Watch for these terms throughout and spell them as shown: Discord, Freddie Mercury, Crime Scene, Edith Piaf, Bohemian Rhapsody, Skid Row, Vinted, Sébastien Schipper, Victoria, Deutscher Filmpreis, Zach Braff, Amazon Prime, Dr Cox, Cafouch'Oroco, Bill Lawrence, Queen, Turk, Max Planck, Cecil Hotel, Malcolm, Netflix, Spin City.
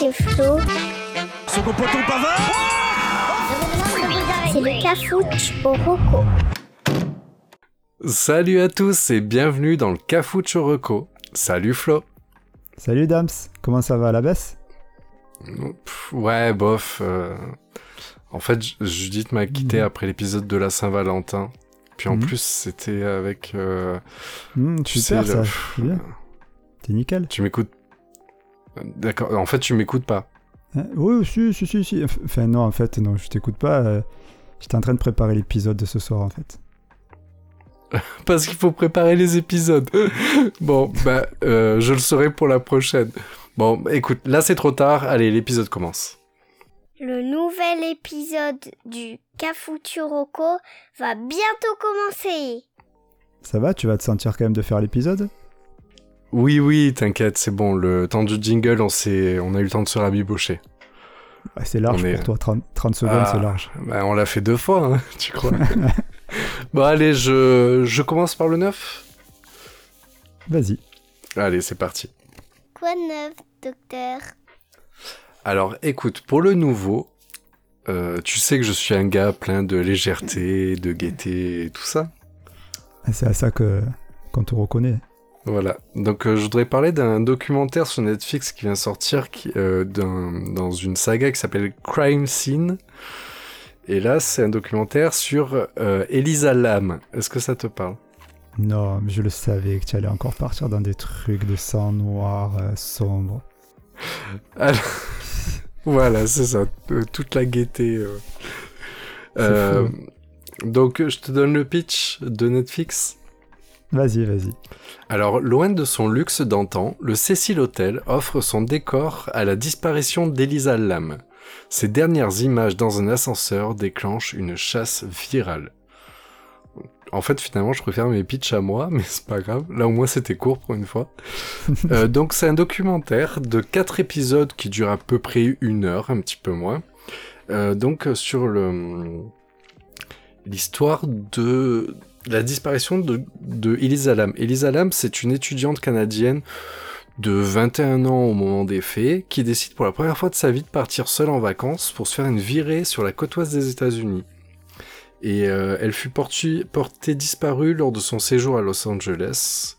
c'est Flo. Second poteau pavard. C'est le Cafouch'Oroco. Salut à tous et bienvenue dans le Cafouch'Oroco. Salut Flo. Salut Dams, comment ça va à la baisse? Ouais, bof. En fait, Judith m'a quitté après l'épisode de la Saint-Valentin. Puis en plus, c'était avec... tu super, sais, ça, c'est bien. T'es nickel. Tu m'écoutes... D'accord, en fait, tu m'écoutes pas. Oui, si. Enfin, non, en fait, non, je t'écoute pas. J'étais en train de préparer l'épisode de ce soir, en fait. Parce qu'il faut préparer les épisodes. Bon, bah, je le saurai pour la prochaine. Bon, écoute, là, c'est trop tard. Allez, l'épisode commence. Le nouvel épisode du Cafouch'Oroco va bientôt commencer. Ça va, tu vas te sentir quand même de faire l'épisode ? Oui, t'inquiète, c'est bon. Le temps du jingle, on a eu le temps de se rabibocher. Bah, c'est large pour toi, 30 secondes, c'est large. Bah, on l'a fait deux fois, hein, tu crois ? Bon, allez, je commence par le neuf. Vas-y. Allez, c'est parti. Quoi de neuf, docteur ? Alors, écoute, pour le nouveau, tu sais que je suis un gars plein de légèreté, de gaieté et tout ça. C'est à ça qu'on te reconnaît. Voilà. Donc, je voudrais parler d'un documentaire sur Netflix qui vient sortir dans une saga qui s'appelle Crime Scene. Et là, c'est un documentaire sur Elisa Lam. Est-ce que ça te parle ? Non, mais je le savais que tu allais encore partir dans des trucs de sang noir, sombre. Alors... Voilà, c'est ça, toute la gaieté. Donc, je te donne le pitch de Netflix. Vas-y. Alors, loin de son luxe d'antan, le Cecil Hotel offre son décor à la disparition d'Elisa Lam. Ses dernières images dans un ascenseur déclenchent une chasse virale. En fait, finalement, je préfère mes pitchs à moi, mais c'est pas grave. Là, au moins, c'était court pour une fois. Donc, c'est un documentaire de 4 épisodes qui dure à peu près 1 heure, un petit peu moins. Donc, sur l'histoire de la disparition de Elisa Lam. Elisa Lam, c'est une étudiante canadienne de 21 ans au moment des faits, qui décide pour la première fois de sa vie de partir seule en vacances pour se faire une virée sur la côte ouest des États-Unis. Et elle fut portée disparue lors de son séjour à Los Angeles.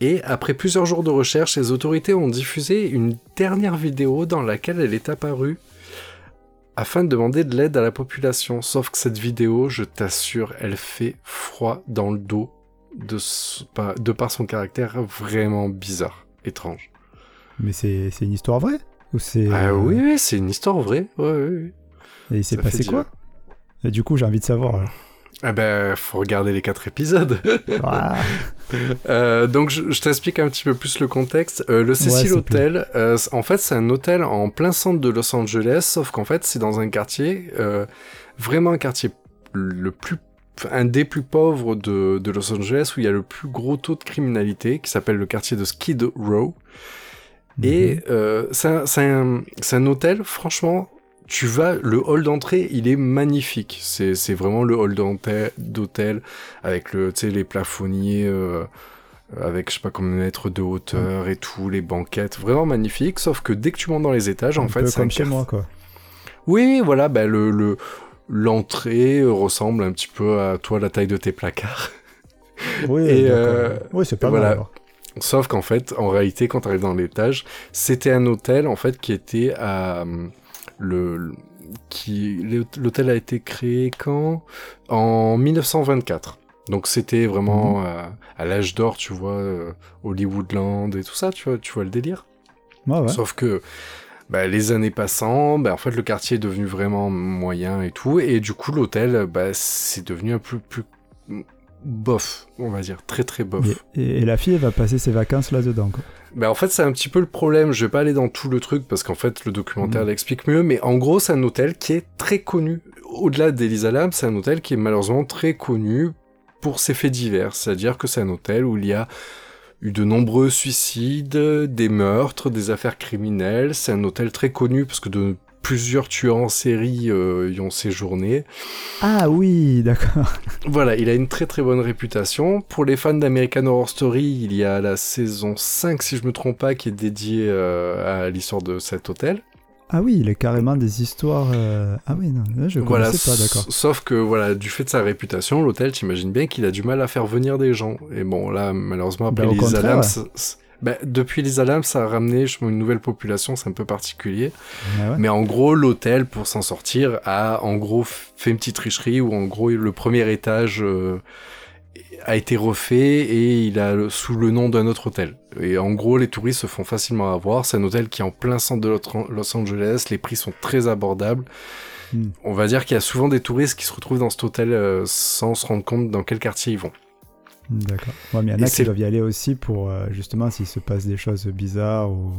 Et après plusieurs jours de recherche, les autorités ont diffusé une dernière vidéo dans laquelle elle est apparue afin de demander de l'aide à la population. Sauf que cette vidéo, je t'assure, elle fait froid dans le dos de par son caractère vraiment bizarre, étrange. Mais c'est une histoire vraie ou c'est... Oui, c'est une histoire vraie. Ouais. Et il s'est passé quoi ? Et du coup, j'ai envie de savoir. Alors. Ah ben, faut regarder les 4 épisodes. Wow. Donc, je t'explique un petit peu plus le contexte. Le Cecil Hotel, en fait, c'est un hôtel en plein centre de Los Angeles, sauf qu'en fait, c'est dans un quartier, vraiment un quartier un des plus pauvres de Los Angeles, où il y a le plus gros taux de criminalité, qui s'appelle le quartier de Skid Row. Mm-hmm. Et c'est un hôtel, franchement... Tu vas, le hall d'entrée, il est magnifique. C'est vraiment le hall d'hôtel avec les plafonniers avec je sais pas combien de mètres de hauteur et tout, les banquettes, vraiment magnifique. Sauf que dès que tu montes dans les étages, en fait, c'est comme chez moi, quoi. Oui, voilà, bah, l'entrée ressemble un petit peu à toi, la taille de tes placards. Oui, oui, c'est pas mal. Voilà. Sauf qu'en fait, en réalité, quand t'arrives dans l'étage, c'était un hôtel en fait qui était à l'hôtel a été créé en 1924. Donc c'était vraiment à l'âge d'or, tu vois, Hollywoodland et tout ça, tu vois le délire. Ah ouais. Sauf que les années passant, en fait le quartier est devenu vraiment moyen et tout, et du coup l'hôtel, c'est devenu un peu plus bof, on va dire, très très bof. Et la fille, elle va passer ses vacances là-dedans, quoi. En fait, c'est un petit peu le problème. Je vais pas aller dans tout le truc parce qu'en fait, le documentaire l'explique mieux. Mais en gros, c'est un hôtel qui est très connu. Au-delà d'Elisa Lam, c'est un hôtel qui est malheureusement très connu pour ses faits divers. C'est-à-dire que c'est un hôtel où il y a eu de nombreux suicides, des meurtres, des affaires criminelles. C'est un hôtel très connu parce que de plusieurs tueurs en série y ont séjourné. Ah oui, d'accord. Voilà, il a une très très bonne réputation. Pour les fans d'American Horror Story, il y a la saison 5, si je me trompe pas, qui est dédiée à l'histoire de cet hôtel. Ah oui, il est carrément des histoires... Ah oui, non, je ne connaissais pas, d'accord. Sauf que, voilà, du fait de sa réputation, l'hôtel, t'imagines bien qu'il a du mal à faire venir des gens. Et bon, là, malheureusement, après Elisa Lam... depuis Elisa Lam, ça a ramené une nouvelle population, c'est un peu particulier. Ah ouais. Mais en gros, l'hôtel, pour s'en sortir, a en gros fait une petite tricherie où en gros, le premier étage... a été refait et il a sous le nom d'un autre hôtel. Et en gros, les touristes se font facilement avoir. C'est un hôtel qui est en plein centre de Los Angeles. Les prix sont très abordables. Mmh. On va dire qu'il y a souvent des touristes qui se retrouvent dans cet hôtel sans se rendre compte dans quel quartier ils vont. D'accord. Ouais, mais il y en a qui doivent y aller aussi pour justement s'il se passe des choses bizarres. Ou...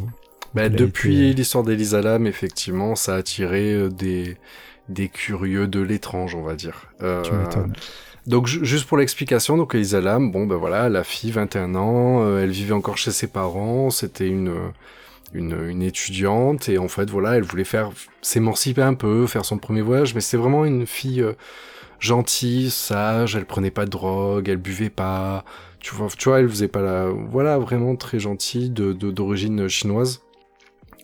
depuis l'histoire d'Elisa Lam, effectivement, ça a attiré des curieux de l'étrange, on va dire. Tu m'étonnes. Donc, juste pour l'explication, donc Elisa Lam, bon, ben voilà, la fille, 21 ans, elle vivait encore chez ses parents, c'était une étudiante, et en fait, voilà, elle voulait s'émanciper un peu, faire son premier voyage, mais c'est vraiment une fille gentille, sage, elle prenait pas de drogue, elle buvait pas, tu vois, elle faisait pas voilà, vraiment très gentille, d'origine chinoise,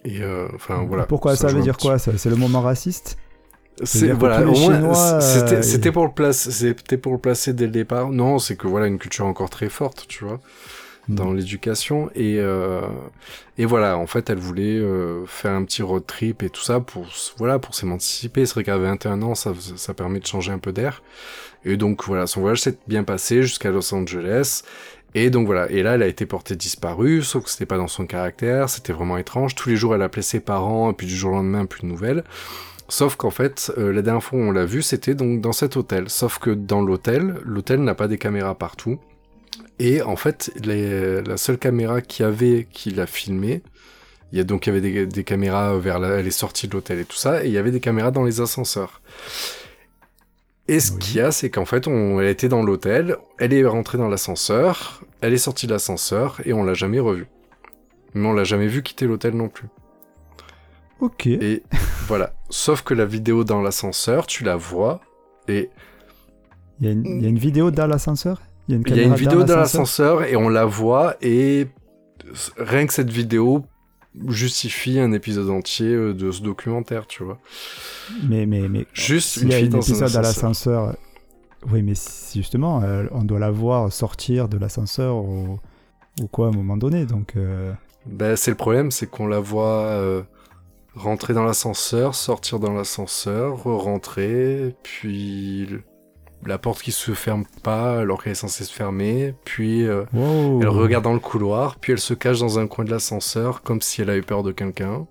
et enfin, voilà. Pourquoi ça veut dire quoi, ça? C'est le moment raciste? C'est voilà, au moins Chinois, c'était pour le placer dès le départ. Non, c'est que voilà une culture encore très forte, tu vois, dans l'éducation et voilà, en fait, elle voulait faire un petit road trip et tout ça pour s'émanciper. C'est vrai qu'à 21 ans, ça permet de changer un peu d'air. Et donc voilà, son voyage s'est bien passé jusqu'à Los Angeles. Et donc voilà, et là elle a été portée disparue, sauf que c'était pas dans son caractère, c'était vraiment étrange. Tous les jours, elle appelait ses parents et puis du jour au lendemain, plus de nouvelles. Sauf qu'en fait, la dernière fois où on l'a vu, c'était donc dans cet hôtel. Sauf que dans l'hôtel n'a pas des caméras partout. Et en fait, la seule caméra qui l'a filmé, il y avait des caméras vers les sorties de l'hôtel et tout ça, et il y avait des caméras dans les ascenseurs. Et ce qu'il y a, c'est qu'en fait, elle était dans l'hôtel, elle est rentrée dans l'ascenseur, elle est sortie de l'ascenseur, et on l'a jamais revue. Mais on l'a jamais vue quitter l'hôtel non plus. Ok. Et voilà. Sauf que la vidéo dans l'ascenseur, tu la vois et... Il y a une vidéo dans l'ascenseur ? Il y a une vidéo dans l'ascenseur et on la voit et rien que cette vidéo justifie un épisode entier de ce documentaire, tu vois. Mais juste une fille dans l'ascenseur. Oui, mais justement, on doit la voir sortir de l'ascenseur ou quoi à un moment donné, donc... c'est le problème, c'est qu'on la voit... rentrer dans l'ascenseur, sortir dans l'ascenseur, rentrer, puis la porte qui se ferme pas alors qu'elle est censée se fermer, puis elle regarde dans le couloir, puis elle se cache dans un coin de l'ascenseur comme si elle avait peur de quelqu'un.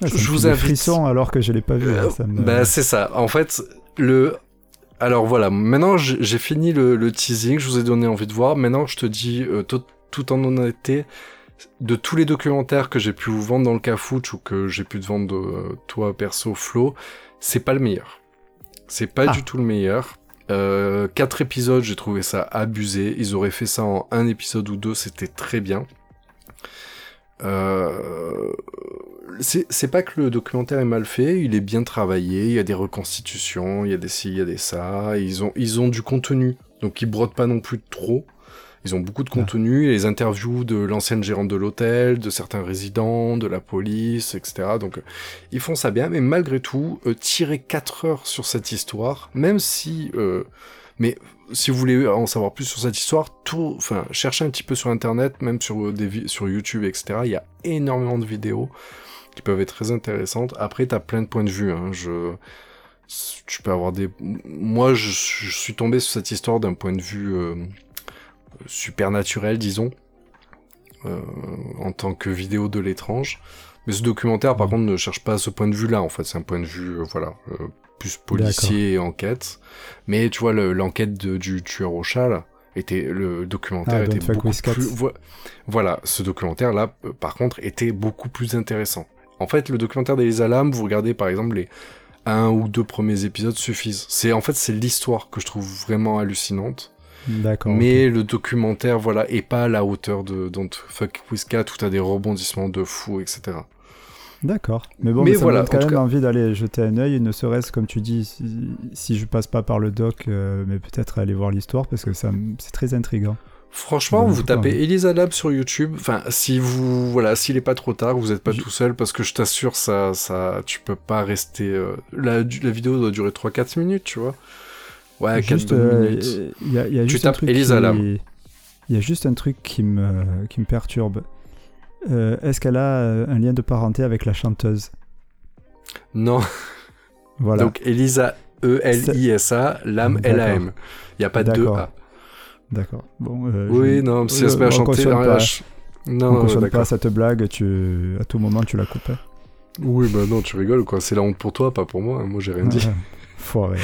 Ah, je vous invite... frisson alors que je l'ai pas vu. C'est ça. En fait, alors voilà, maintenant j'ai fini le teasing, je vous ai donné envie de voir. Maintenant, je te dis tout en honnêteté, de tous les documentaires que j'ai pu vous vendre dans le Cafouch ou que j'ai pu te vendre toi perso Flo, c'est pas le meilleur. C'est pas du tout le meilleur. 4 épisodes, j'ai trouvé ça abusé. Ils auraient fait ça en un épisode ou 2, c'était très bien. C'est pas que le documentaire est mal fait, il est bien travaillé, il y a des reconstitutions, il y a des ci, il y a des ça, ils ont du contenu, donc ils brodent pas non plus trop. Ils ont beaucoup de contenu, les interviews de l'ancienne gérante de l'hôtel, de certains résidents, de la police, etc. Donc, ils font ça bien, mais malgré tout, tirer 4 heures sur cette histoire, même si... mais si vous voulez en savoir plus sur cette histoire, cherchez un petit peu sur Internet, même sur YouTube, etc. Il y a énormément de vidéos qui peuvent être très intéressantes. Après, t'as plein de points de vue, hein, tu peux avoir des... Moi, je suis tombé sur cette histoire d'un point de vue... supernaturel, disons, en tant que vidéo de l'étrange. Mais ce documentaire, par contre, ne cherche pas ce point de vue-là, en fait. C'est un point de vue, plus policier. D'accord. Et enquête. Mais, tu vois, l'enquête du tueur au chat, là, le documentaire était beaucoup plus... Voilà, ce documentaire-là, par contre, était beaucoup plus intéressant. En fait, le documentaire d'Elisa Lam, vous regardez, par exemple, les 1 ou 2 premiers épisodes suffisent. C'est l'histoire que je trouve vraiment hallucinante. D'accord, mais le documentaire, voilà, est pas à la hauteur de Don't Fuck With Cat, où t'as des rebondissements de fou, etc. D'accord. Mais bon, mais ça voilà, me donne quand même envie d'aller jeter un œil, ne serait-ce, comme tu dis, si je passe pas par le doc, mais peut-être aller voir l'histoire, parce que ça, c'est très intriguant. Franchement, vous tapez Elisa Lam sur YouTube. Enfin, si vous, voilà, s'il est pas trop tard, vous êtes pas tout seul, parce que je t'assure, ça, tu peux pas rester. La vidéo doit durer 3-4 minutes, tu vois. Ouais, 4 minutes. Y a tu tapes Elisa Lam. Il y a juste un truc qui me perturbe. Est-ce qu'elle a un lien de parenté avec la chanteuse? Non. Voilà. Donc Elisa E-L-I-S-A, Lam L-A-M. Il y a pas de 2A. D'accord. Bon, oui, non, si elle se met à chanter, RH. Non, on ne consomme pas cette blague, à tout moment tu la coupes. Hein. Oui, bah non, tu rigoles, quoi. C'est la honte pour toi, pas pour moi. Hein. Moi, j'ai rien dit. Foiré.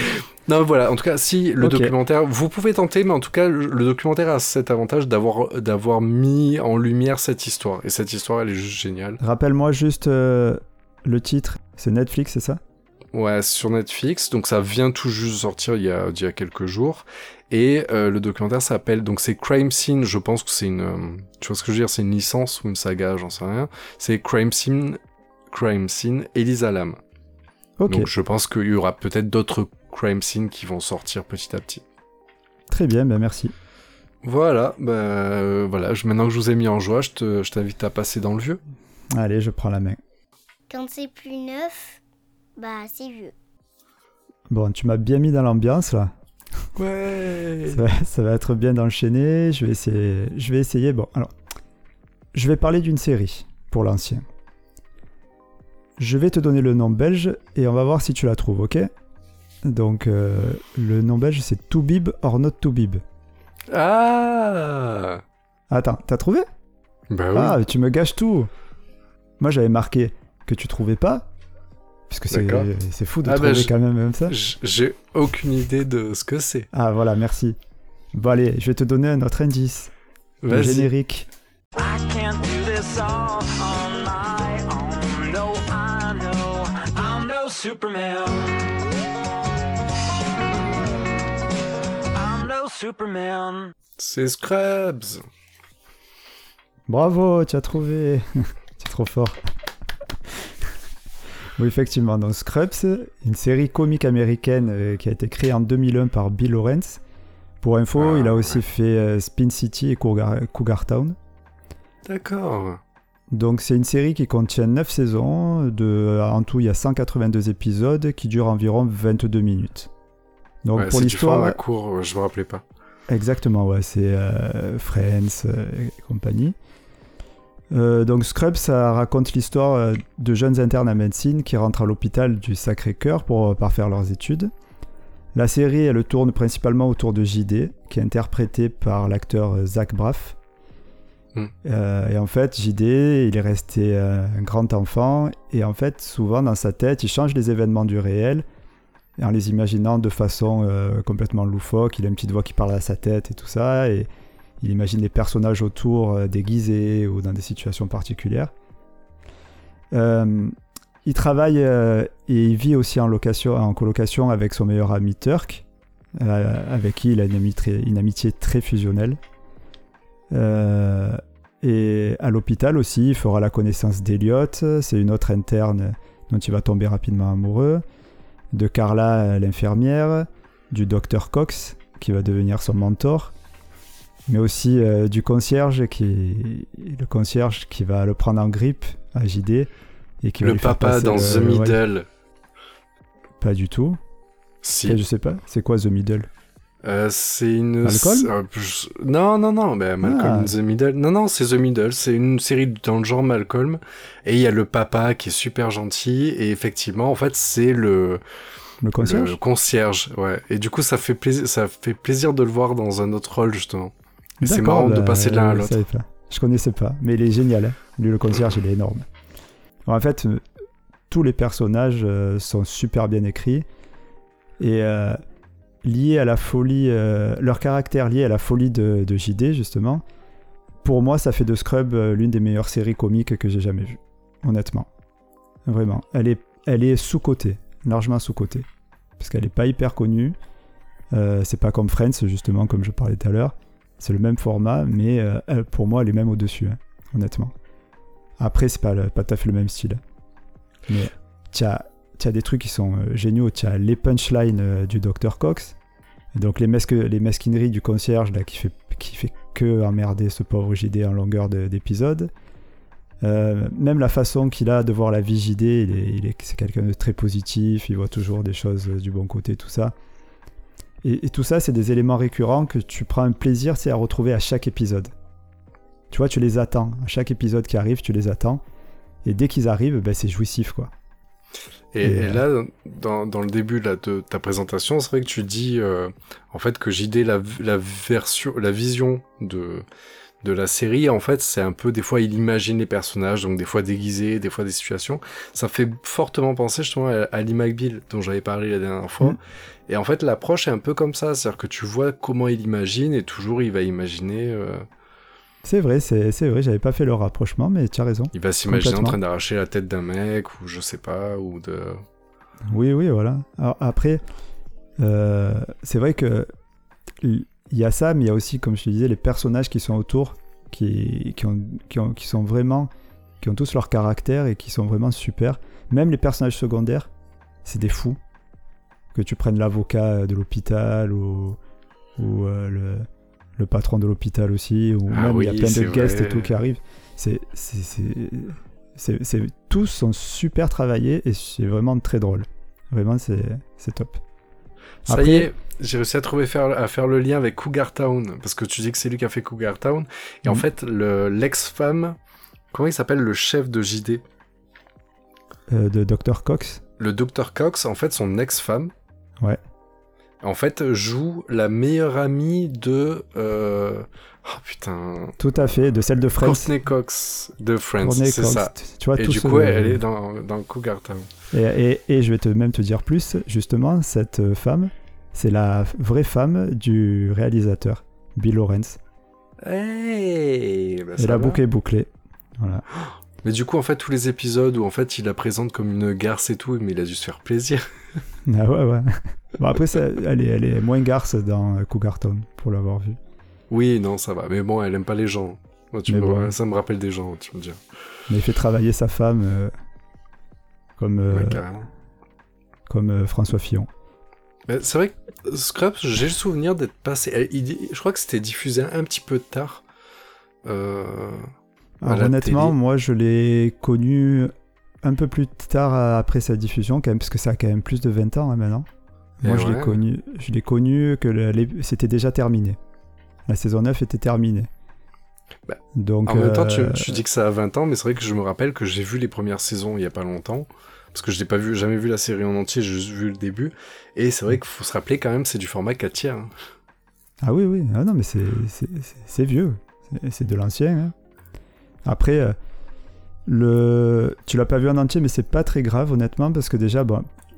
Non, voilà, en tout cas, si le documentaire, vous pouvez tenter, mais en tout cas, le documentaire a cet avantage d'avoir mis en lumière cette histoire. Et cette histoire, elle est juste géniale. Rappelle-moi juste le titre, c'est Netflix, c'est ça ? Ouais, sur Netflix, donc ça vient tout juste de sortir il y a quelques jours. Et le documentaire s'appelle, donc c'est Crime Scene, je pense que c'est une, tu vois ce que je veux dire, c'est une licence ou une saga, j'en sais rien. C'est Crime Scene, Elisa Lam. Okay. Donc je pense qu'il y aura peut-être d'autres Crime Scene qui vont sortir petit à petit. Très bien, ben merci. Voilà, maintenant que je vous ai mis en joie, je t'invite à passer dans le vieux. Allez, je prends la main. Quand c'est plus neuf, bah c'est vieux. Bon, tu m'as bien mis dans l'ambiance là. Ouais. Ça va être bien d'enchaîner. Je vais essayer. Bon, alors, je vais parler d'une série pour l'ancien. Je vais te donner le nom belge et on va voir si tu la trouves, ok ? Donc, le nom belge, c'est Toubib or Not Toubib. Ah ! Attends, t'as trouvé ? Bah oui. Ah, tu me gâches tout. Moi, j'avais marqué que tu trouvais pas. Parce que c'est fou de trouver quand même ça. J'ai aucune idée de ce que c'est. Ah voilà, merci. Bon allez, je vais te donner un autre indice. Le générique. C'est Scrubs. Bravo, tu as trouvé. Tu es trop fort. Oui, effectivement, dans Scrubs, une série comique américaine qui a été créée en 2001 par Bill Lawrence. Pour info, il a aussi fait Spin City et Cougar Town. D'accord. Donc, c'est une série qui contient 9 saisons. En tout, il y a 182 épisodes qui durent environ 22 minutes. Donc, pour l'histoire. C'est du format court, je ne me rappelais pas. Exactement, ouais, c'est Friends et compagnie. Donc Scrubs, ça raconte l'histoire de jeunes internes en médecine qui rentrent à l'hôpital du Sacré-Cœur pour parfaire leurs études. La série, elle tourne principalement autour de JD, qui est interprété par l'acteur Zach Braff. Et en fait, JD, il est resté un grand enfant, et en fait, souvent dans sa tête, il change les événements du réel, en les imaginant de façon complètement loufoque. Il a une petite voix qui parle à sa tête et tout ça, et il imagine les personnages autour déguisés ou dans des situations particulières. Il travaille et il vit aussi en colocation avec son meilleur ami Turk, avec qui il a une amitié très fusionnelle. Et à l'hôpital aussi, il fera la connaissance d'Eliott, c'est une autre interne dont il va tomber rapidement amoureux, de Carla, l'infirmière, du Dr Cox, qui va devenir son mentor, mais aussi du concierge qui va le prendre en grippe à JD et qui va lui faire passer le... Le papa dans The Middle. Ouais. Pas du tout. Si. Je sais pas, c'est quoi The Middle ? C'est une... Malcolm ? Non, mais Malcolm, The Middle... Non, c'est The Middle, c'est une série dans le genre Malcolm, et il y a le papa qui est super gentil, et effectivement, en fait, c'est le concierge ? Le concierge, ouais. Et du coup, ça fait plaisir de le voir dans un autre rôle, justement. Mais c'est marrant de passer de l'un à l'autre. Je connaissais pas, mais il est génial. Hein. Lui, le concierge, il est énorme. Alors, en fait, tous les personnages sont super bien écrits et liés à la folie, leur caractère lié à la folie de JD, justement. Pour moi, ça fait de Scrubs l'une des meilleures séries comiques que j'ai jamais vues, honnêtement. Vraiment. Elle est sous-cotée, largement sous-cotée, parce qu'elle est pas hyper connue. C'est pas comme Friends, justement, comme je parlais tout à l'heure. C'est le même format, mais pour moi, elle est même au-dessus, hein, honnêtement. Après, c'est pas tout à fait le même style. Mais t'as des trucs qui sont géniaux. T'as les punchlines du Dr Cox, donc les mesquineries du concierge là, qui fait que emmerder ce pauvre JD en longueur d'épisode. Même la façon qu'il a de voir la vie JD, c'est quelqu'un de très positif, il voit toujours des choses du bon côté, tout ça. Et tout ça, c'est des éléments récurrents que tu prends un plaisir à retrouver à chaque épisode. Tu vois, tu les attends. À chaque épisode qui arrive, tu les attends. Et dès qu'ils arrivent, ben, c'est jouissif, quoi. Et là, dans le début là, de ta présentation, c'est vrai que tu dis en fait que JD, la vision de la série, en fait, c'est un peu, des fois, il imagine les personnages, donc des fois déguisés, des fois des situations. Ça fait fortement penser, justement, à Ally McBeal, dont j'avais parlé la dernière fois. Et en fait, l'approche est un peu comme ça, c'est-à-dire que tu vois comment il imagine, et toujours, il va imaginer... C'est vrai, j'avais pas fait le rapprochement, mais tu as raison. Il va s'imaginer en train d'arracher la tête d'un mec, ou je sais pas, ou de... Oui, voilà. Alors, après, c'est vrai que... Il y a ça, mais il y a aussi, comme je te disais, les personnages qui sont autour, qui ont tous leur caractère et qui sont vraiment super. Même les personnages secondaires, c'est des fous. Que tu prennes l'avocat de l'hôpital ou le patron de l'hôpital aussi, ou même il y a plein de guests et tout qui arrivent. Tous sont super travaillés et c'est vraiment très drôle. Vraiment, c'est top. Après, ça y est, j'ai réussi à faire le lien avec Cougar Town, parce que tu dis que c'est lui qui a fait Cougar Town, et en fait, l'ex-femme, comment il s'appelle, le chef de JD de Dr Cox. Le Dr Cox, en fait, son ex-femme, ouais, en fait, joue la meilleure amie de... Oh putain... Tout à fait, de celle de Friends. Courteney Cox de Friends, ça. Tu vois, et du coup, elle est dans Cougar Town. Et je vais même te dire plus, justement, cette femme, c'est la vraie femme du réalisateur, Bill Lawrence. Hey, bah et la boucle est bouclée. Voilà. Mais du coup, en fait, tous les épisodes où en fait, il la présente comme une garce et tout, mais il a dû se faire plaisir. Ah ouais. Bon, après, elle est moins garce dans Cougar Town, pour l'avoir vue. Oui, non, ça va. Mais bon, elle aime pas les gens. Moi, ça me rappelle des gens, tu me dis. Mais il fait travailler sa femme comme François Fillon. Mais c'est vrai que Scrubs, j'ai le souvenir d'être passé... Je crois que c'était diffusé un petit peu tard. Alors, honnêtement, moi, je l'ai connu un peu plus tard après sa diffusion, quand même, parce que ça a quand même plus de 20 ans hein, maintenant. Moi, je l'ai connu que c'était déjà terminé. La saison 9 était terminée. Bah, donc, en même temps, tu dis que ça a 20 ans, mais c'est vrai que je me rappelle que j'ai vu les premières saisons il n'y a pas longtemps, parce que je n'ai jamais vu la série en entier, j'ai juste vu le début, et c'est vrai qu'il faut se rappeler quand même, c'est du format 4/3. Hein. Ah oui, ah non, mais c'est vieux, c'est de l'ancien. Hein. Après, tu ne l'as pas vu en entier, mais ce n'est pas très grave, honnêtement, parce que déjà,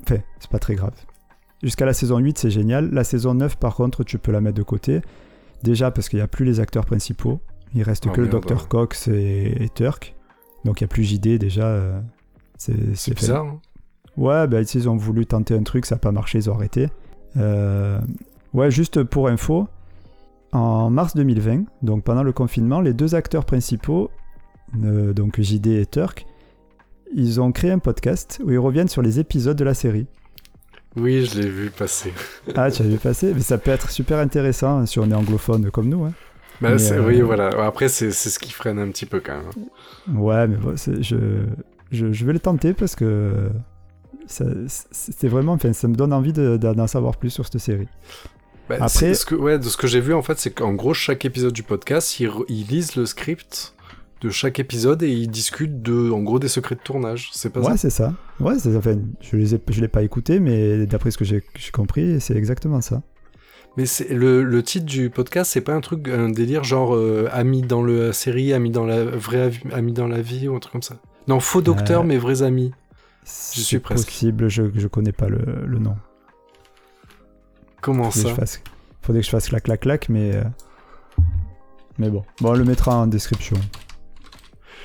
c'est pas très grave. Jusqu'à la saison 8, c'est génial. La saison 9, par contre, tu peux la mettre de côté. Déjà parce qu'il n'y a plus les acteurs principaux, il reste que le Dr Cox et Turk, donc il n'y a plus JD déjà. C'est bizarre. Hein. Ouais, ils ont voulu tenter un truc, ça n'a pas marché, ils ont arrêté. Ouais, juste pour info, en mars 2020, donc pendant le confinement, les deux acteurs principaux, donc JD et Turk, ils ont créé un podcast où ils reviennent sur les épisodes de la série. Oui, je l'ai vu passer. Ah, tu l'as vu passer ? Mais ça peut être super intéressant si on est anglophone comme nous. Hein. Bah, oui, voilà. Après, c'est ce qui freine un petit peu quand même. Ouais, mais bon, je vais le tenter parce que c'était vraiment... Ça me donne envie d'en savoir plus sur cette série. Bah, après... de ce que j'ai vu, en fait, c'est qu'en gros, chaque épisode du podcast, ils lisent le script de chaque épisode et ils discutent en gros des secrets de tournage, c'est pas ça ? Ouais, c'est ça. Ouais, je l'ai pas écouté, mais d'après ce que j'ai compris, c'est exactement ça. Mais c'est le titre du podcast, c'est pas un délire genre amis dans la série, amis dans la vraie, amis dans la vie ou un truc comme ça. Non, faux docteur, mais vrais amis. Je suis presque. C'est possible, je connais pas le nom. Comment ça ? Faudrait que je fasse clac clac clac, mais bon. Bon, on le mettra en description.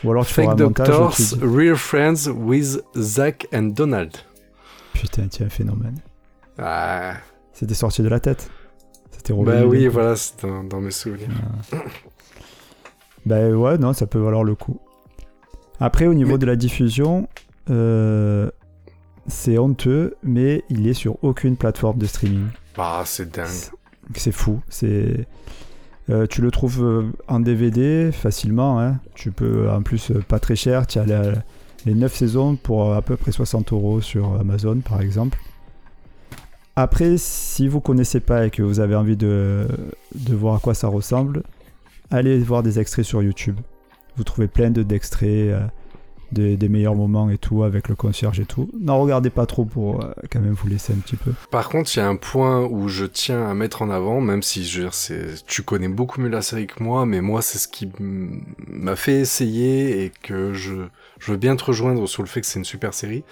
Ou alors tu Fake Doctors, Real Friends with Zach and Donald. Putain, tu es un phénomène. Ah. C'était sorti de la tête. C'était Robin. Bah oui, voilà, c'est dans mes souvenirs. Ah. Bah ouais, non, ça peut valoir le coup. Après, au niveau de la diffusion, C'est honteux, mais il est sur aucune plateforme de streaming. Ah, c'est dingue. C'est fou. C'est... tu le trouves en DVD facilement. Hein. Tu peux, en plus, pas très cher. Tu as les 9 saisons pour à peu près 60€ sur Amazon, par exemple. Après, si vous connaissez pas et que vous avez envie de voir à quoi ça ressemble, allez voir des extraits sur YouTube. Vous trouvez plein d'extraits des meilleurs moments et tout, avec le concierge et tout. N'en regardez pas trop pour quand même vous laisser un petit peu. Par contre, il y a un point où je tiens à mettre en avant, même si je veux dire, tu connais beaucoup mieux la série que moi, mais moi, c'est ce qui m'a fait essayer et que je veux bien te rejoindre sur le fait que c'est une super série.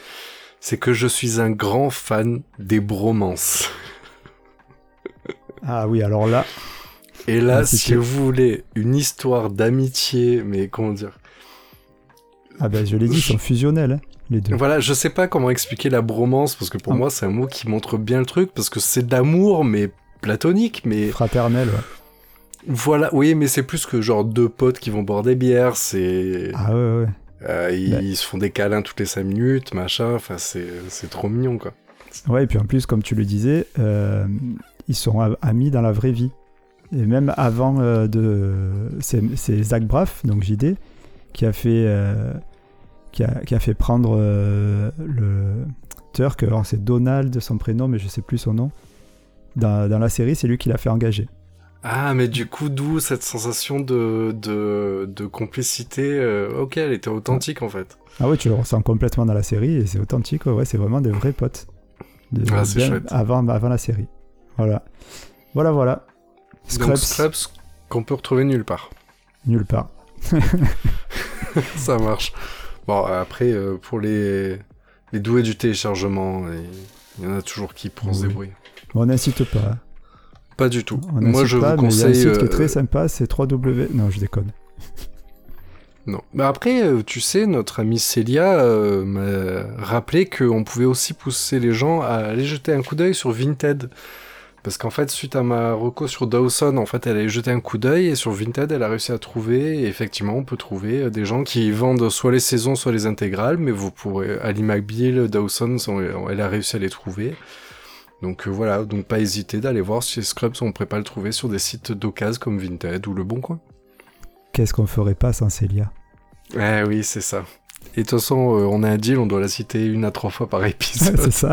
C'est que je suis un grand fan des bromances. Ah oui, alors là... Et là, ah, si vous voulez une histoire d'amitié, mais comment dire... Ah ben, je l'ai dit, ils sont fusionnels, hein, les deux. Voilà, je sais pas comment expliquer la bromance, parce que pour moi, c'est un mot qui montre bien le truc, parce que c'est d'amour, mais platonique, mais... Fraternel, ouais. Voilà, oui, mais c'est plus que genre deux potes qui vont boire des bières, c'est... Ah ouais, ouais. Ils se font des câlins toutes les 5 minutes, machin, enfin c'est trop mignon, quoi. Ouais, et puis en plus, comme tu le disais, ils sont amis dans la vraie vie. Et même avant c'est Zach Braff, donc JD, qui a fait, qui a fait prendre le Turk, alors c'est Donald son prénom, mais je sais plus son nom, dans la série, c'est lui qui l'a fait engager. Ah, mais du coup, d'où cette sensation de complicité, ok, elle était authentique, en fait. Ah ouais, tu le ressens complètement dans la série, et c'est authentique, ouais, c'est vraiment des vrais potes. C'est chouette. Avant la série. Voilà. Scrubs, qu'on peut retrouver nulle part. Nulle part. Ça marche. Bon, après, pour les doués du téléchargement, il y en a toujours qui pourront se débrouiller. On n'incite pas, hein. Pas du tout. Moi, je vous conseille. Il y a un site qui est très sympa, c'est Non, je déconne. Non. Bah après, tu sais, notre amie Célia m'a rappelé qu'on pouvait aussi pousser les gens à aller jeter un coup d'œil sur Vinted. Parce qu'en fait, suite à ma reco sur Dawson, en fait, elle allait jeter un coup d'œil et sur Vinted, elle a réussi à trouver. Et effectivement, on peut trouver des gens qui vendent soit les saisons, soit les intégrales. Mais vous pourrez. Ally McBeal, Dawson, elle a réussi à les trouver. Donc voilà, donc pas hésiter d'aller voir chez Scrubs, on ne pourrait pas le trouver sur des sites d'occasion comme Vinted ou Le Bon Coin. Qu'est-ce qu'on ferait pas sans Célia ? Eh oui, c'est ça. Et de toute façon, on a un deal, on doit la citer 1 à 3 fois par épisode. C'est ça.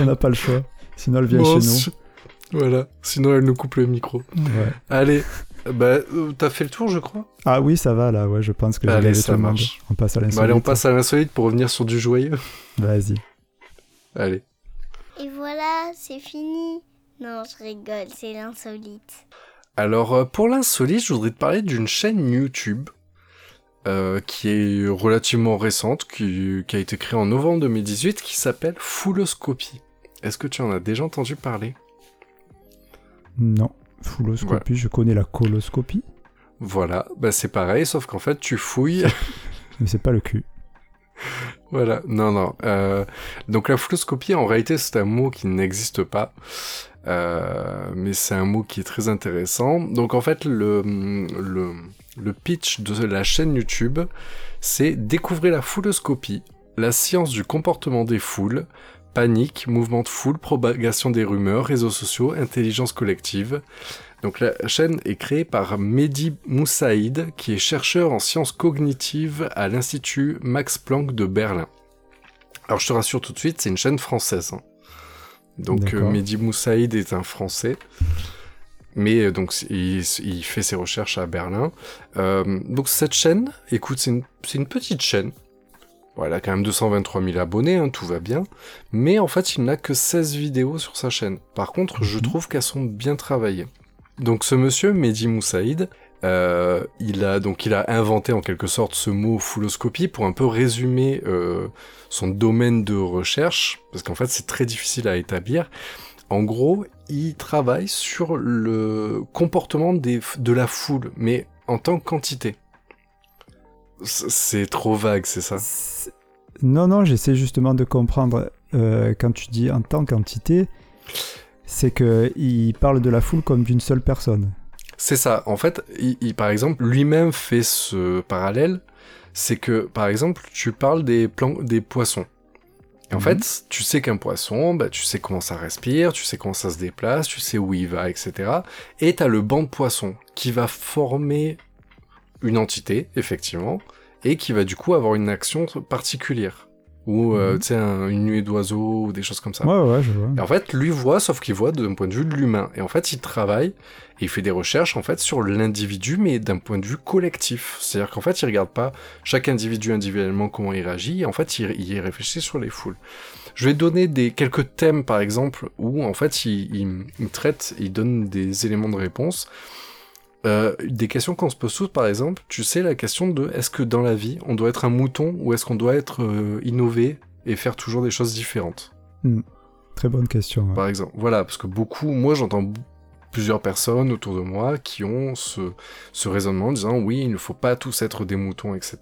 On n'a pas le choix, sinon elle vient chez nous. Voilà, sinon elle nous coupe le micro. Ouais. Allez, bah, t'as fait le tour, je crois. Ah oui, ça va là, ouais, je pense que j'ai tout le monde. On passe à l'insolite. Bah, allez, on passe à l'insolite pour revenir sur du joyeux. Vas-y. Allez. Et voilà, c'est fini. Non, je rigole, c'est l'insolite. Alors, pour l'insolite, je voudrais te parler d'une chaîne YouTube qui est relativement récente, qui a été créée en novembre 2018, qui s'appelle Fouloscopie. Est-ce que tu en as déjà entendu parler ? Non, Fouloscopie, ouais. Je connais la coloscopie. Voilà, bah c'est pareil, sauf qu'en fait, tu fouilles... Mais c'est pas le cul. Voilà, non. Donc la fouloscopie, en réalité, c'est un mot qui n'existe pas, mais c'est un mot qui est très intéressant. Donc en fait, le pitch de la chaîne YouTube, c'est « Découvrez la fouloscopie, la science du comportement des foules, panique, mouvement de foule, propagation des rumeurs, réseaux sociaux, intelligence collective ». Donc la chaîne est créée par Mehdi Moussaïd, qui est chercheur en sciences cognitives à l'Institut Max Planck de Berlin. Alors je te rassure tout de suite, c'est une chaîne française. Hein. Donc Mehdi Moussaïd est un Français, mais donc il fait ses recherches à Berlin. Donc cette chaîne, écoute, c'est une petite chaîne. Bon, elle a quand même 223 000 abonnés, hein, tout va bien. Mais en fait, il n'a que 16 vidéos sur sa chaîne. Par contre, je trouve qu'elles sont bien travaillées. Donc ce monsieur, Mehdi Moussaïd, il a inventé en quelque sorte ce mot fouloscopie pour un peu résumer son domaine de recherche, parce qu'en fait c'est très difficile à établir. En gros, il travaille sur le comportement de la foule, mais en tant que quantité. C'est trop vague, c'est ça ? Non, j'essaie justement de comprendre. Quand tu dis en tant que quantité... C'est qu'il parle de la foule comme d'une seule personne. C'est ça. En fait, il, par exemple, lui-même fait ce parallèle. c'est que, par exemple, tu parles des poissons. Et en fait, tu sais qu'un poisson, bah, tu sais comment ça respire, tu sais comment ça se déplace, tu sais où il va, etc. Et t'as le banc de poissons qui va former une entité, effectivement, et qui va du coup avoir une action particulière. Ou, tu sais, une nuée d'oiseaux, ou des choses comme ça. Ouais, je vois. Et en fait, lui voit, sauf qu'il voit d'un point de vue de l'humain. Et en fait, il travaille, et il fait des recherches, en fait, sur l'individu, mais d'un point de vue collectif. C'est-à-dire qu'en fait, il regarde pas chaque individu individuellement comment il réagit, et en fait, il réfléchit sur les foules. Je vais donner quelques thèmes, par exemple, où, en fait, il traite, il donne des éléments de réponse. Des questions qu'on se pose tous, par exemple, tu sais, la question de est-ce que dans la vie on doit être un mouton ou est-ce qu'on doit être innové et faire toujours des choses différentes. Très bonne question. Ouais. Par exemple, voilà, parce que beaucoup, moi j'entends plusieurs personnes autour de moi qui ont ce raisonnement en disant oui, il ne faut pas tous être des moutons, etc.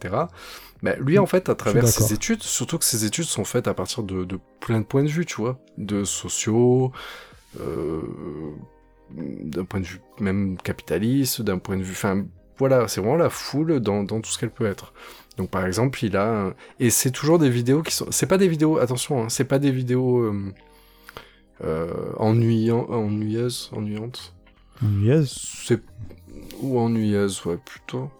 Bah, lui, en fait, à travers ses études, surtout que ses études sont faites à partir de plein de points de vue, tu vois, de sociaux, d'un point de vue même capitaliste, d'un point de vue... Enfin, voilà, c'est vraiment la foule dans tout ce qu'elle peut être. Donc, par exemple, il a... Et c'est toujours des vidéos qui sont... C'est pas des vidéos... Attention, hein, c'est pas des vidéos ennuyantes. Ennuyeuses ? Ou ennuyeuses, ouais, plutôt.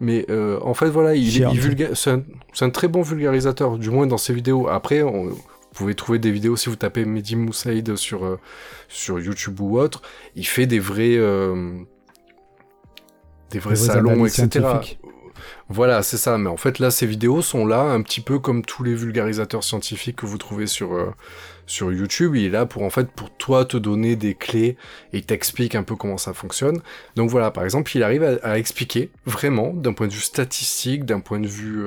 Mais, en fait, voilà, il vulgarise... C'est un très bon vulgarisateur, du moins dans ses vidéos. Après, vous pouvez trouver des vidéos si vous tapez Mehdi Moussaïd sur YouTube ou autre. Il fait des vrais salons, etc. Voilà, c'est ça. Mais en fait, là, ces vidéos sont là un petit peu comme tous les vulgarisateurs scientifiques que vous trouvez sur YouTube. Il est là pour toi te donner des clés et t'explique un peu comment ça fonctionne. Donc voilà, par exemple, il arrive à expliquer vraiment d'un point de vue statistique, d'un point de vue...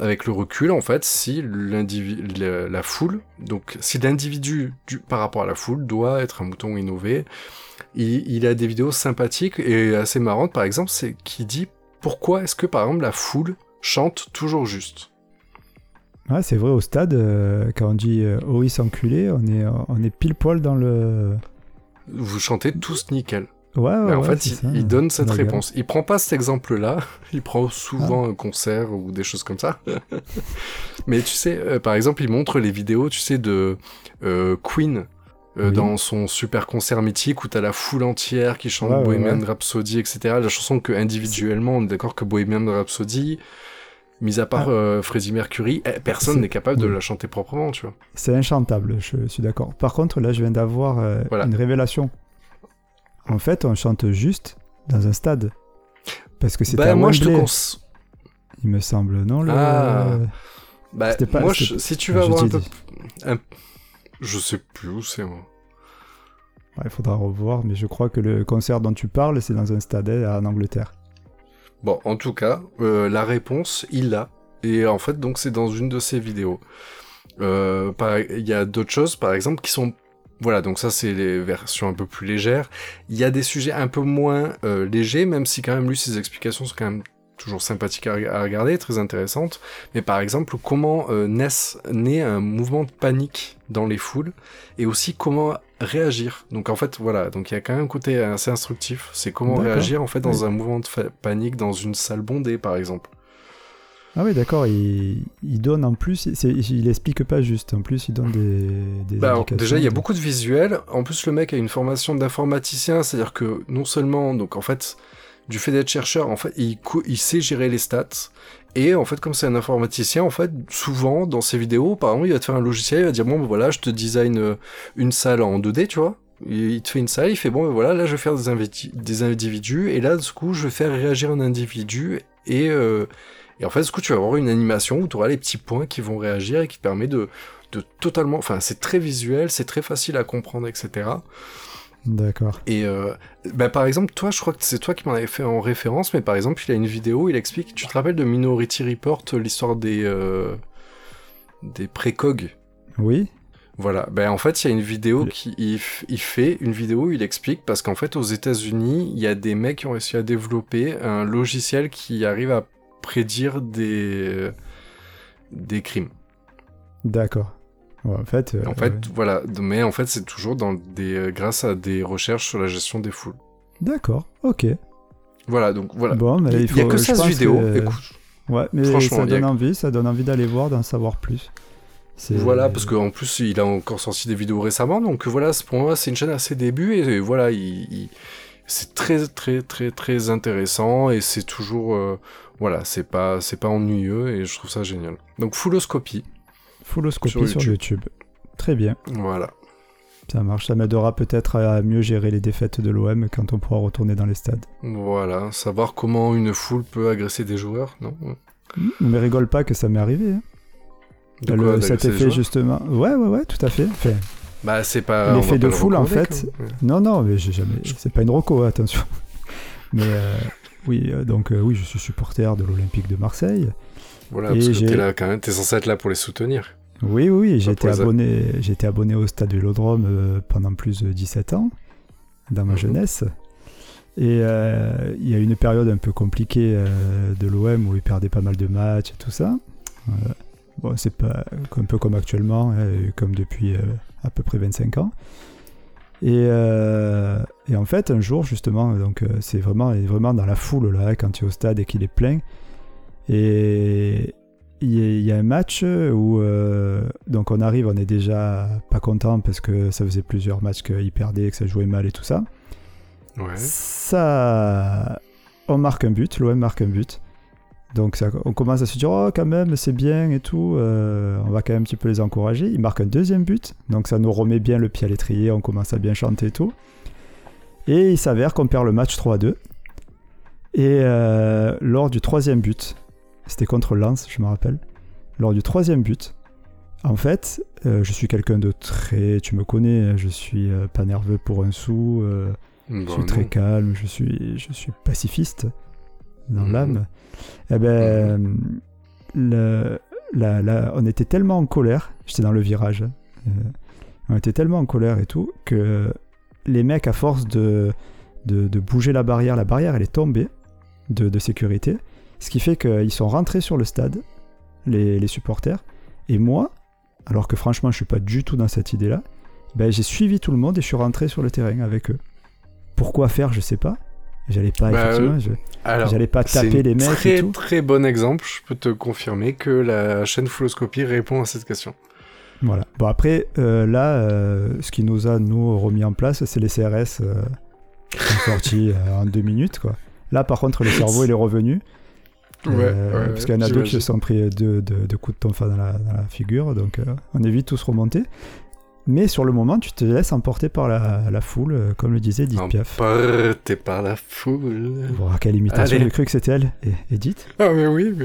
avec le recul, en fait, si la foule, donc si l'individu par rapport à la foule doit être un mouton innové, il a des vidéos sympathiques et assez marrantes, par exemple, c'est qui dit pourquoi est-ce que, par exemple, la foule chante toujours juste. Ah, c'est vrai, au stade, quand on dit « oh, il s'enculé », on est pile-poil dans le... Vous chantez tous nickel. Ouais, en fait, il donne cette réponse. Il prend pas cet exemple-là. Il prend souvent un concert ou des choses comme ça. Mais tu sais, par exemple, il montre les vidéos, tu sais, de Queen dans son super concert mythique où t'as la foule entière qui chante Bohemian Rhapsody, etc. La chanson que individuellement, on est d'accord que Bohemian Rhapsody, mis à part Freddie Mercury, personne n'est capable de la chanter proprement, tu vois. C'est inchantable, je suis d'accord. Par contre, là, je viens d'avoir une révélation. En fait, on chante juste dans un stade. Parce que c'était à Wembley. Il me semble, non le... C'était pas... si tu veux avoir je sais plus où c'est, moi. Il faudra revoir, mais je crois que le concert dont tu parles, c'est dans un stade en Angleterre. Bon, en tout cas, la réponse, il l'a. Et en fait, donc, c'est dans une de ses vidéos. Il y a d'autres choses, par exemple, qui sont... Voilà, donc ça c'est les versions un peu plus légères. Il y a des sujets un peu moins légers, même si quand même lui ses explications sont quand même toujours sympathiques à regarder, très intéressantes. Mais par exemple, comment naît un mouvement de panique dans les foules, et aussi comment réagir. Donc en fait, voilà, donc il y a quand même un côté assez instructif. C'est comment réagir en fait dans un mouvement de panique dans une salle bondée, par exemple. Ah oui, d'accord, il donne en plus, il explique pas juste, en plus il donne des indications. Déjà, il y a beaucoup de visuels, en plus le mec a une formation d'informaticien, c'est-à-dire que non seulement, donc en fait, du fait d'être chercheur, en fait, il sait gérer les stats, et en fait, comme c'est un informaticien, en fait, souvent, dans ses vidéos, par exemple, il va te faire un logiciel, il va dire, bon, ben voilà, je te design une salle en 2D, tu vois, il te fait une salle, il fait, bon, ben voilà, là, je vais faire des individus, et là, du coup, je vais faire réagir un individu, et en fait, du coup, tu vas avoir une animation où tu auras les petits points qui vont réagir et qui te permet de totalement... Enfin, c'est très visuel, c'est très facile à comprendre, etc. D'accord. Et par exemple, toi, je crois que c'est toi qui m'en avais fait en référence, mais par exemple, il a une vidéo, il explique... Tu te rappelles de Minority Report, l'histoire des pré-cogs ? Oui. Voilà. En fait, il y a une vidéo qui... Il fait une vidéo où il explique, parce qu'en fait, aux États-Unis, il y a des mecs qui ont réussi à développer un logiciel qui arrive à prédire des crimes. D'accord. Ouais, en fait, voilà. Mais en fait, c'est toujours grâce à des recherches sur la gestion des foules. D'accord. Ok. Voilà, donc voilà. Bon, mais il n'y a que 16 vidéos. Écoute, ouais, mais franchement, ça donne envie d'aller voir, d'en savoir plus. C'est... Voilà, parce qu'en plus, il a encore sorti des vidéos récemment, donc voilà, pour moi, c'est une chaîne à ses débuts, et voilà, c'est très, très, très, très intéressant, et c'est toujours... voilà, c'est pas ennuyeux, et je trouve ça génial. Donc, Fouloscopie. Fouloscopie sur YouTube. Très bien. Voilà. Ça marche, ça m'aidera peut-être à mieux gérer les défaites de l'OM quand on pourra retourner dans les stades. Voilà, savoir comment une foule peut agresser des joueurs, non ? Mais rigole pas que ça m'est arrivé, hein. De quoi, cet effet justement. Ouais, tout à fait. Enfin, bah c'est pas l'effet de foule en fait. Hein. Non, mais j'ai jamais. C'est pas une roco, attention. Mais oui, donc oui, je suis supporter de l'Olympique de Marseille. Voilà, parce que t'es là quand même, t'es censé être là pour les soutenir. Oui, j'étais abonné au stade Vélodrome pendant plus de 17 ans dans ma jeunesse. Et il y a une période un peu compliquée de l'OM où ils perdaient pas mal de matchs et tout ça. Bon, c'est pas un peu comme actuellement, comme depuis à peu près 25 ans. Et en fait, un jour, justement, donc, c'est vraiment dans la foule, là, quand tu es au stade et qu'il est plein. Et il y a un match où donc on arrive, on est déjà pas content parce que ça faisait plusieurs matchs qu'ils perdaient, que ça jouait mal et tout ça. Ouais. On marque un but, l'OM marque un but. Donc on commence à se dire « Oh, quand même, c'est bien et tout, on va quand même un petit peu les encourager. » Ils marquent un deuxième but, donc ça nous remet bien le pied à l'étrier, on commence à bien chanter et tout. Et il s'avère qu'on perd le match 3-2. Et lors du troisième but, c'était contre Lens, je me rappelle. Lors du troisième but, en fait, je suis quelqu'un de très... Tu me connais, je suis pas nerveux pour un sou, je suis très calme, je suis pacifiste. Dans l'âme, eh ben, on était tellement en colère, j'étais dans le virage, on était tellement en colère et tout, que les mecs, à force de bouger la barrière elle est tombée de sécurité, ce qui fait qu'ils sont rentrés sur le stade, les supporters, et moi, alors que franchement je suis pas du tout dans cette idée-là, ben, j'ai suivi tout le monde et je suis rentré sur le terrain avec eux. Pourquoi faire, je sais pas. J'allais pas, effectivement, j'allais pas taper les mecs et tout. C'est un très bon exemple, je peux te confirmer que la chaîne Fouloscopie répond à cette question. Voilà. Bon, après, là, ce qui nous a, remis en place, c'est les CRS qui sont sortis en 2 minutes, quoi. Là, par contre, le cerveau, il est revenu. Ouais, parce qu'il y en a deux qui se sont pris deux coups de tonfa dans la figure, donc on est vite tous remontés. Mais sur le moment, tu te laisses emporter par la foule, comme le disait Edith Piaf. Emporté par la foule. Oh, quelle imitation, j'ai cru que c'était elle, Edith. Ah mais oui, mais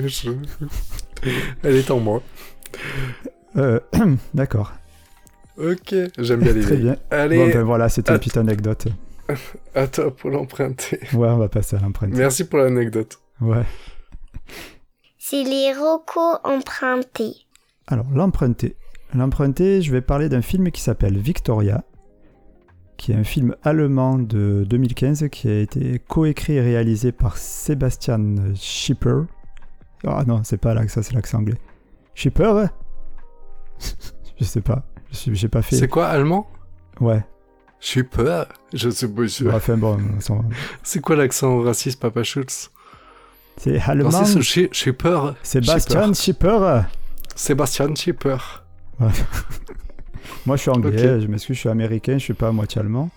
elle est en moi. D'accord. Ok, j'aime bien l'idée. Très bien. Allez, bon, ben voilà, c'était une petite anecdote. À toi pour l'emprunter. Ouais, on va passer à l'emprunter. Merci pour l'anecdote. Ouais. C'est les rocos empruntés. Alors, l'emprunté. L'emprunté, je vais parler d'un film qui s'appelle Victoria, qui est un film allemand de 2015 qui a été coécrit et réalisé par Sébastien Schipper. Ah non, c'est pas l'accent, c'est l'accent anglais. Schipper ? Je sais pas, j'ai pas fait... C'est quoi, allemand ? Ouais. Schipper ? Je sais pas sûr. Enfin bon... C'est quoi l'accent raciste, Papa Schultz ? C'est allemand. Raciste, Schipper. Sébastien Schipper. Sébastien Schipper. Moi je suis anglais, okay. Je m'excuse, je suis américain, je suis pas à moitié allemand.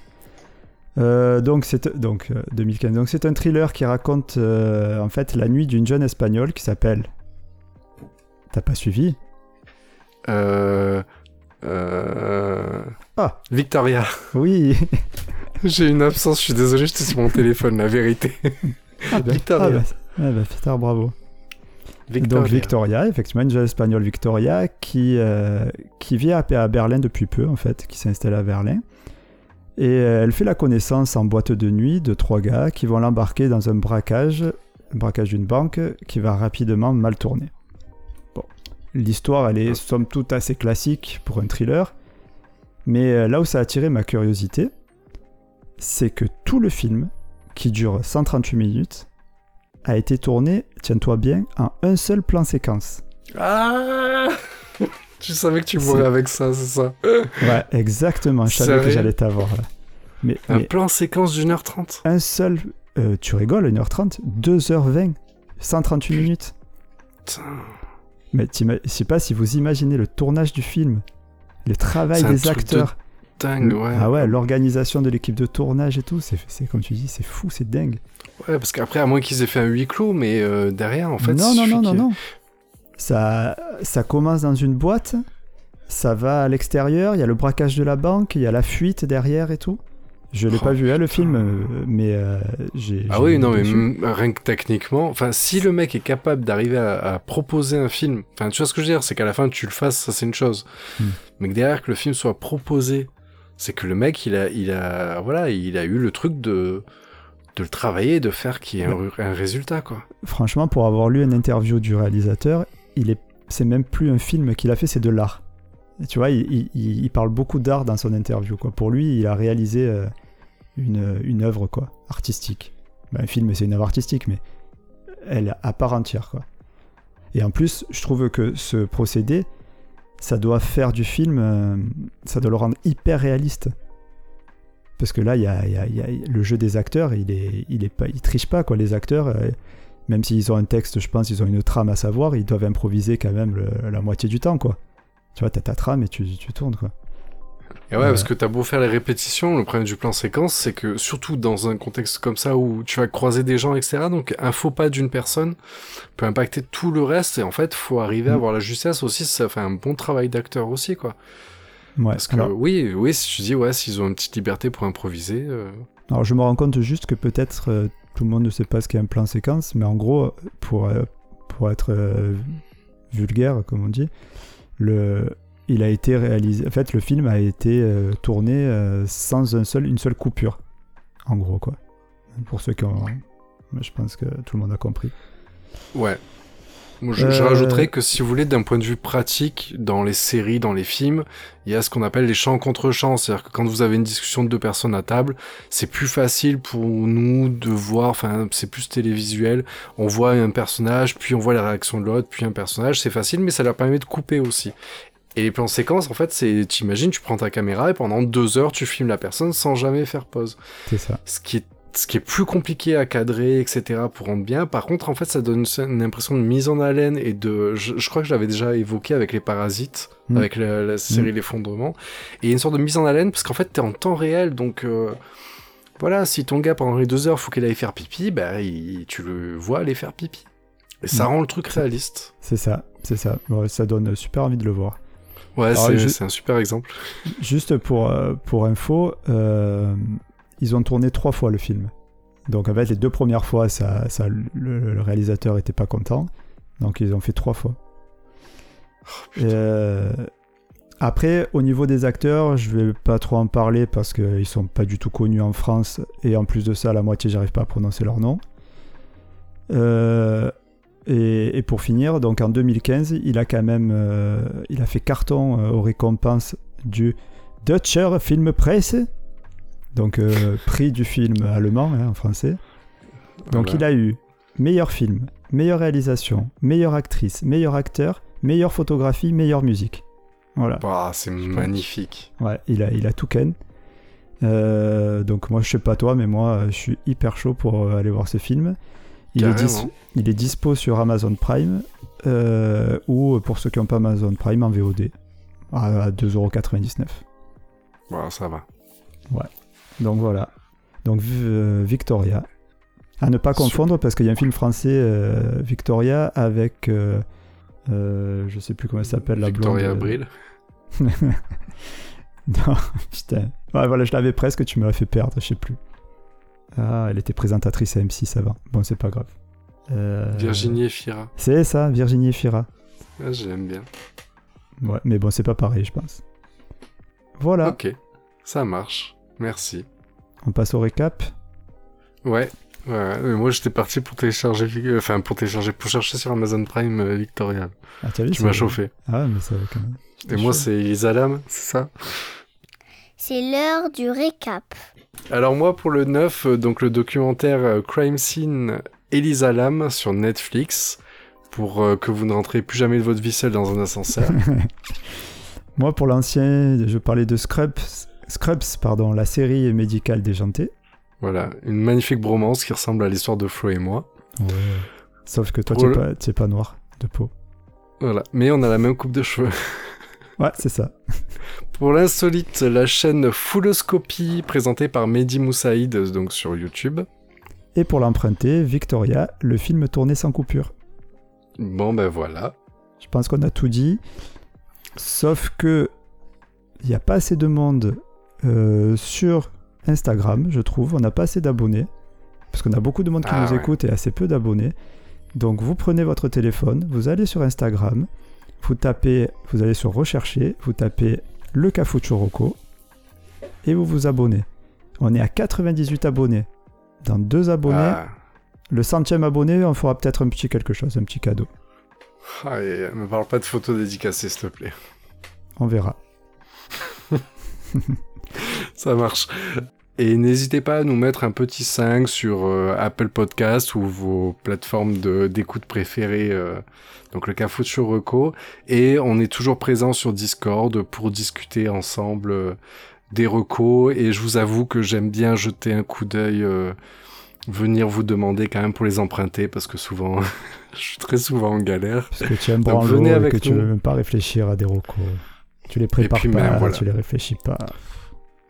Donc c'est 2015. Donc c'est un thriller qui raconte en fait la nuit d'une jeune espagnole qui s'appelle... T'as pas suivi ? Ah, Victoria. Oui. J'ai une absence, je suis désolé, j'étais sur mon téléphone, la vérité. Victoria. Ah bah putain, bravo. Victoria. Donc Victoria, effectivement, une jeune espagnole Victoria qui vit à Berlin depuis peu, en fait, qui s'est installée à Berlin. Et elle fait la connaissance en boîte de nuit de 3 gars qui vont l'embarquer dans un braquage d'une banque qui va rapidement mal tourner. Bon, l'histoire, elle est somme toute assez classique pour un thriller, mais là où ça a attiré ma curiosité, c'est que tout le film, qui dure 138 minutes, a été tourné, tiens-toi bien, en un seul plan séquence. Ah, tu savais que tu mourrais avec ça, c'est ça? Ouais, exactement, je savais que j'allais t'avoir là. Mais, plan séquence d'1h30. Un seul Tu rigoles, 1h30, 2h20, 138 minutes. Putain. Mais je sais pas si vous imaginez le tournage du film, le travail des acteurs. C'est un truc de dingue, ouais. Ah ouais, l'organisation de l'équipe de tournage et tout, c'est comme tu dis, c'est fou, c'est dingue. Ouais, parce qu'après, à moins qu'ils aient fait un huis clos, mais derrière, en fait... Non. Ça commence dans une boîte, ça va à l'extérieur, il y a le braquage de la banque, il y a la fuite derrière et tout. Je l'ai pas vu, hein, le film, mais j'ai... Ah j'ai oui, non, mais rien que techniquement... Enfin, si le mec est capable d'arriver à proposer un film... Enfin, tu vois ce que je veux dire, c'est qu'à la fin, tu le fasses, ça, c'est une chose. Mais que derrière, que le film soit proposé, c'est que le mec, il a voilà, il a eu le truc de le travailler, de faire qu'il y ait un résultat, quoi. Franchement, pour avoir lu une interview du réalisateur, c'est même plus un film qu'il a fait, c'est de l'art. Tu vois, il parle beaucoup d'art dans son interview, quoi. Pour lui, il a réalisé... une œuvre, quoi, artistique. Ben, un film, c'est une œuvre artistique, mais elle à part entière, quoi. Et en plus, je trouve que ce procédé, ça doit faire du film, ça doit le rendre hyper réaliste. Parce que là, il y a le jeu des acteurs, il triche pas, quoi. Les acteurs, même s'ils ont un texte, je pense, ils ont une trame à savoir, ils doivent improviser quand même la moitié du temps, quoi. Tu vois, t'as ta trame et tu tournes, quoi. Et ouais, parce que t'as beau faire les répétitions, le problème du plan séquence, c'est que surtout dans un contexte comme ça où tu vas croiser des gens, etc., donc un faux pas d'une personne peut impacter tout le reste, et en fait, faut arriver à avoir la justesse aussi, ça fait un bon travail d'acteur aussi, quoi. Ouais, parce que oui, si tu dis, ouais, s'ils ont une petite liberté pour improviser... Alors, je me rends compte juste que peut-être tout le monde ne sait pas ce qu'est un plan séquence, mais en gros, pour être vulgaire, comme on dit, il a été réalisé. En fait, le film a été tourné sans une seule coupure, en gros, quoi. Pour ceux qui ont, je pense que tout le monde a compris. Ouais. Moi, je rajouterais que si vous voulez, d'un point de vue pratique, dans les séries, dans les films, il y a ce qu'on appelle les champs contre champs. C'est-à-dire que quand vous avez une discussion de deux personnes à table, c'est plus facile pour nous de voir, enfin, c'est plus télévisuel. On voit un personnage, puis on voit la réaction de l'autre, puis un personnage. C'est facile, mais ça leur permet de couper aussi. Et les plans séquences, en fait, c'est, t'imagines, tu prends ta caméra et pendant 2 heures, tu filmes la personne sans jamais faire pause. C'est ça. Ce qui est plus compliqué à cadrer, etc., pour rendre bien. Par contre, en fait, ça donne une impression de mise en haleine et de... Je crois que je l'avais déjà évoqué avec les Parasites, avec la série L'Effondrement. Et il y a une sorte de mise en haleine, parce qu'en fait, t'es en temps réel, donc... voilà, si ton gars, pendant les 2 heures, faut qu'il aille faire pipi, tu le vois aller faire pipi. Et ça rend le truc réaliste. C'est ça. Bon, ça donne super envie de le voir. Ouais, alors, c'est un super exemple. Juste pour info, ils ont tourné 3 fois le film. Donc en fait, les 2 premières fois, le réalisateur était pas content. Donc ils ont fait 3 fois. Oh, après, au niveau des acteurs, je vais pas trop en parler parce qu'ils sont pas du tout connus en France. Et en plus de ça, la moitié, j'arrive pas à prononcer leur nom. Et pour finir, donc en 2015, il a fait carton aux récompenses du Deutscher Filmpreis, donc prix du film allemand, hein, en français. Donc voilà. Il a eu meilleur film, meilleure réalisation, meilleure actrice, meilleur acteur, meilleure photographie, meilleure musique. Voilà. Bah, c'est magnifique. Ouais, il a tout ken. Donc moi, je sais pas toi, mais moi, je suis hyper chaud pour aller voir ce film. Il est dispo sur Amazon Prime ou pour ceux qui n'ont pas Amazon Prime en VOD à 2,99€. Voilà, ça va. Ouais. Donc voilà. Donc Victoria. À ne pas confondre parce qu'il y a un film français Victoria avec je sais plus comment ça s'appelle la blonde. Victoria Abril. Non, putain. Ouais, voilà, je l'avais presque, tu me l'as fait perdre, je sais plus. Ah, elle était présentatrice à M6 avant. Bon, c'est pas grave. Virginie Efira. C'est ça, Virginie Efira. Ah, je l'aime bien. Ouais, mais bon, c'est pas pareil, je pense. Voilà. Ok, ça marche. Merci. On passe au récap. Ouais. Moi, j'étais parti pour télécharger... Enfin, pour chercher sur Amazon Prime Victoria. Ah, t'as vu, tu m'as chauffé. Ah, mais ça va quand même. Et moi, c'est Elisa Lam, c'est ça. C'est l'heure du récap. Alors moi, pour le 9, donc le documentaire Crime Scene, Elisa Lam sur Netflix, pour que vous ne rentrez plus jamais de votre vaisselle dans un ascenseur. Moi, pour l'ancien, je parlais de Scrubs, la série médicale déjantée. Voilà, une magnifique bromance qui ressemble à l'histoire de Flo et moi. Ouais. Sauf que toi, t'es pas noir de peau. Voilà, mais on a la même coupe de cheveux. Ouais, c'est ça. Pour l'insolite, la chaîne Fouloscopie, présentée par Mehdi Moussaïd, donc sur YouTube. Et pour l'emprunter, Victoria, le film tourné sans coupure. Bon, ben voilà. Je pense qu'on a tout dit. Sauf que il n'y a pas assez de monde sur Instagram, je trouve. On n'a pas assez d'abonnés. Parce qu'on a beaucoup de monde qui nous écoute et assez peu d'abonnés. Donc vous prenez votre téléphone, vous allez sur Instagram, vous allez sur rechercher, vous tapez le Cafouch'Oroco et vous vous abonnez. On est à 98 abonnés. Dans 2 abonnés, le 100e abonné, on fera peut-être un petit quelque chose, un petit cadeau. Ne me parle pas de photos dédicacées, s'il te plaît. On verra. Ça marche. Et n'hésitez pas à nous mettre un petit 5 sur Apple Podcast ou vos plateformes d'écoute préférées, donc le Cafouch'Oroco. Et on est toujours présent sur Discord pour discuter ensemble des recos. Et je vous avoue que j'aime bien jeter un coup d'œil, venir vous demander quand même pour les emprunter, parce que souvent, je suis très souvent en galère. Parce que tu aimes branler et que tu ne veux même pas réfléchir à des recos. Tu les prépares pas, voilà. Tu les réfléchis pas.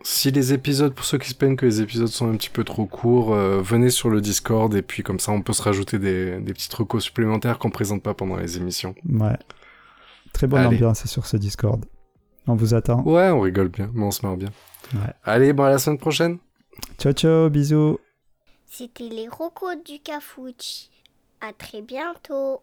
Si les épisodes, pour ceux qui se plaignent que les épisodes sont un petit peu trop courts, venez sur le Discord et puis comme ça on peut se rajouter des petites recos supplémentaires qu'on présente pas pendant les émissions. Ouais. Très bonne ambiance sur ce Discord. On vous attend. Ouais, on rigole bien, mais on se marre bien. Ouais. Allez, bon, à la semaine prochaine. Ciao, ciao, bisous. C'était les recos du Cafouch. À très bientôt.